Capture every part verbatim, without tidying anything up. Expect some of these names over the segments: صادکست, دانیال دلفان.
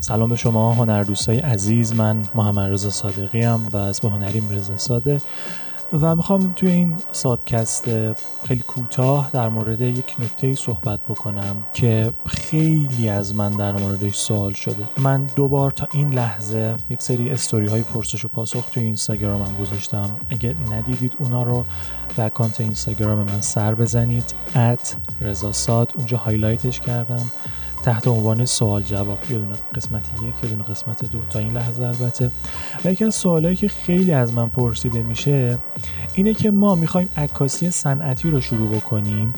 سلام به شما هنردوستای عزیز، من محمد رضا صادقی ام و اسم هنریم رضاصاده و میخوام توی این صادکست خیلی کوتاه در مورد یک نکته‌ای صحبت بکنم که خیلی از من در موردش سوال شده. من دوبار تا این لحظه یک سری استوری های پرسش و پاسخ توی اینستاگرامم گذاشتم. اگه ندیدید اونا رو به اکانت اینستاگرام من سر بزنید ات رضاصاد، اونجا هایلایتش کردم تحت عنوان سوال جواب، یه دونه قسمت یک یه دونه قسمت دو تا این لحظه. البته یکی از سوالایی که خیلی از من پرسیده میشه اینه که ما میخوایم عکاسی صنعتی رو شروع بکنیم،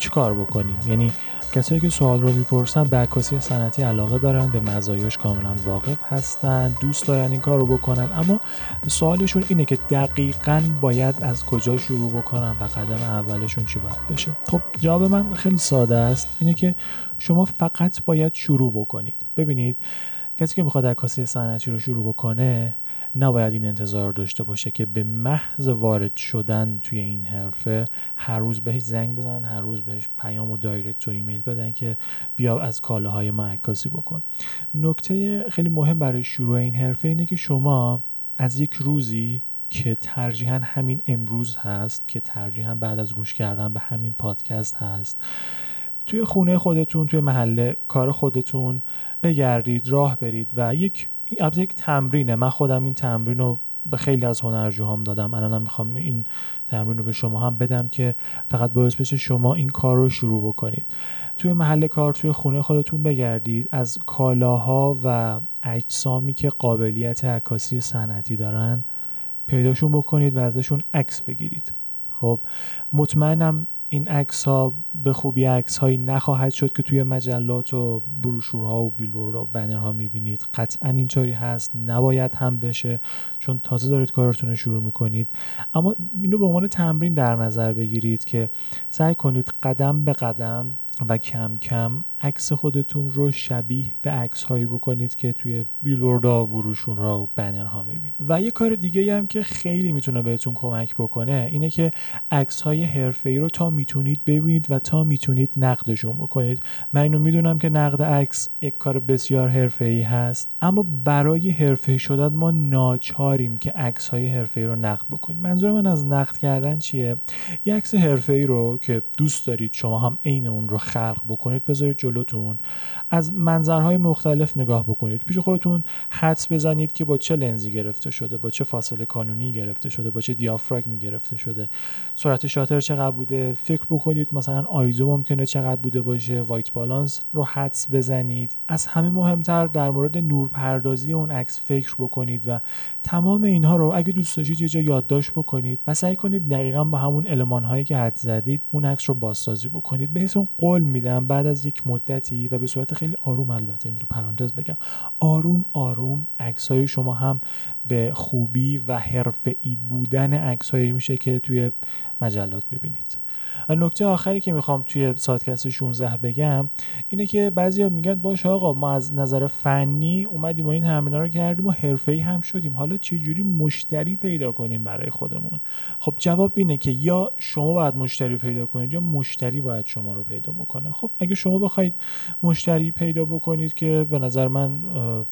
چیکار بکنیم؟ یعنی کسایی که سوال رو میپرسن به عکاسی صنعتی علاقه دارن، به مزایاش کاملا واقف هستن، دوست دارن این کار رو بکنن، اما سوالشون اینه که دقیقاً باید از کجا شروع بکنن و قدم اولشون چی باید بشه. خب جواب من خیلی ساده است، اینه که شما فقط باید شروع بکنید. ببینید کسی که میخواد عکاسی صنعتی رو شروع بکنه نباید این انتظار داشته باشه که به محض وارد شدن توی این حرفه هر روز بهش زنگ بزنن، هر روز بهش پیام و دایرکت و ایمیل بدن که بیا از کالاهای ما عکاسی بکن. نکته خیلی مهم برای شروع این حرفه اینه که شما از یک روزی که ترجیحاً همین امروز هست، که ترجیحاً بعد از گوش کردن به همین پادکست هست، توی خونه خودتون، توی محله کار خودتون بگردید، راه برید و یک البته یک تمرینه. من خودم این تمرین رو به خیلی از هنرجوهام دادم، الانم میخوام این تمرین رو به شما هم بدم که فقط باعث بشه شما این کار رو شروع بکنید. توی محل کار، توی خونه خودتون بگردید، از کالاها و اجسامی که قابلیت عکاسی صنعتی دارن پیداشون بکنید و ازشون عکس بگیرید. خب مطمئنم این عکس ها به خوبی عکس هایی نخواهد شد که توی مجلات و بروشورها و بیلبوردها و بنرها میبینید. قطعا اینطوری هست، نباید هم بشه، چون تازه دارید کارتون رو شروع میکنید. اما اینو به عنوان تمرین در نظر بگیرید که سعی کنید قدم به قدم و کم کم عکس خودتون رو شبیه به عکس هایی بکنید که توی بیلبوردها و بروشورها و بنرها میبینید. و یه کار دیگه هم که خیلی میتونه بهتون کمک بکنه اینه که عکس های حرفه‌ای رو تا میتونید ببینید و تا میتونید نقدشون بکنید. من اینو میدونم که نقد عکس یک کار بسیار حرفه‌ای هست، اما برای حرفه‌ای شدن ما ناچاریم که عکس های حرفه‌ای رو نقد بکنیم. منظور من از نقد کردن چیه؟ یک عکس حرفه‌ای رو که دوست دارید شما هم عین اون رو خلق بکنید، بذارید جلوتون، از منظرهای مختلف نگاه بکنید، پیش خودتون حدس بزنید که با چه لنزی گرفته شده، با چه فاصله کانونی گرفته شده، با چه دیافراگمی گرفته شده، سرعت شاتر چقدر بوده، فکر بکنید مثلا آیزو ممکنه چقدر بوده باشه، وایت بالانس رو حدس بزنید. از همه مهمتر در مورد نورپردازی اون عکس فکر بکنید و تمام اینها رو اگه دوست داشتید یه جا یادداشت بکنید و سعی کنید دقیقاً با همون المان هایی که حدس زدید اون عکس رو بازسازی بکنید. بهتون قول میدم بعد از یک مدتی و به صورت خیلی آروم، البته اینو تو پرانتز بگم، آروم آروم عکسای شما هم به خوبی و حرفه‌ای بودن عکسایی میشه که توی مجلات میبینید. نکته آخری که میخوام توی صادکست شانزده بگم اینه که بعضیا میگن باشه آقا ما از نظر فنی اومدیم و این تمرین رو کردیم و حرفه‌ای هم شدیم، حالا چه جوری مشتری پیدا کنیم برای خودمون؟ خب جواب اینه که یا شما باید مشتری پیدا کنید یا مشتری باید شما رو پیدا بکنه. خب اگه شما بخواید مشتری پیدا بکنید که به نظر من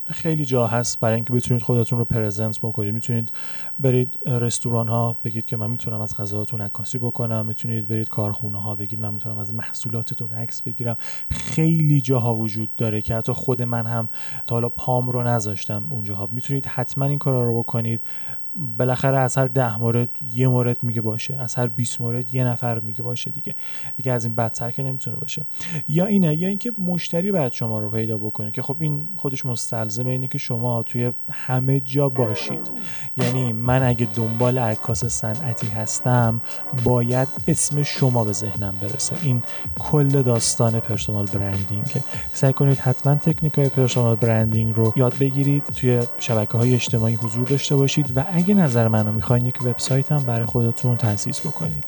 خیلی جا هست برای اینکه بتونید خودتون رو پرزنت بکنید، میتونید برید رستوران ها بگید که من میتونم از غذاهاتون عکاسی بکنم، میتونید برید کارخونه ها بگید من میتونم از محصولاتتون عکس بگیرم. خیلی جاها وجود داره که حتی خود من هم تا حالا پام رو نذاشتم اونجاها. میتونید حتما این کارا رو بکنید. بالاخره از هر ده مورد یه مورد میگه باشه، از هر بیست مورد یه نفر میگه باشه دیگه. دیگه از این بدتر که نمیتونه باشه. یا اینه یا اینکه مشتری باید شما رو پیدا بکنه که خب این خودش مستلزمه اینه که شما توی همه جا باشید. یعنی من اگه دنبال عکاس صنعتی هستم باید اسم شما به ذهنم برسه. این کل داستان پرسونال برندینگه. سعی کنید حتما تکنیک‌های پرسونال برندینگ رو یاد بگیرید، توی شبکه‌های اجتماعی حضور داشته باشید و اگه نظر منو میخواین یک وبسایت هم برای خودتون تأسیس بکنید.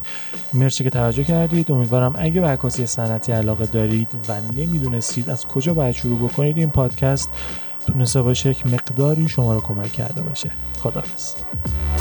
مرسی که توجه کردید. امیدوارم اگه به عکاسی صنعتی علاقه دارید و نمیدونستید از کجا باید شروع بکنید، این پادکست تونسته باشه یک مقداری شما رو کمک کرده باشه. خداحافظ.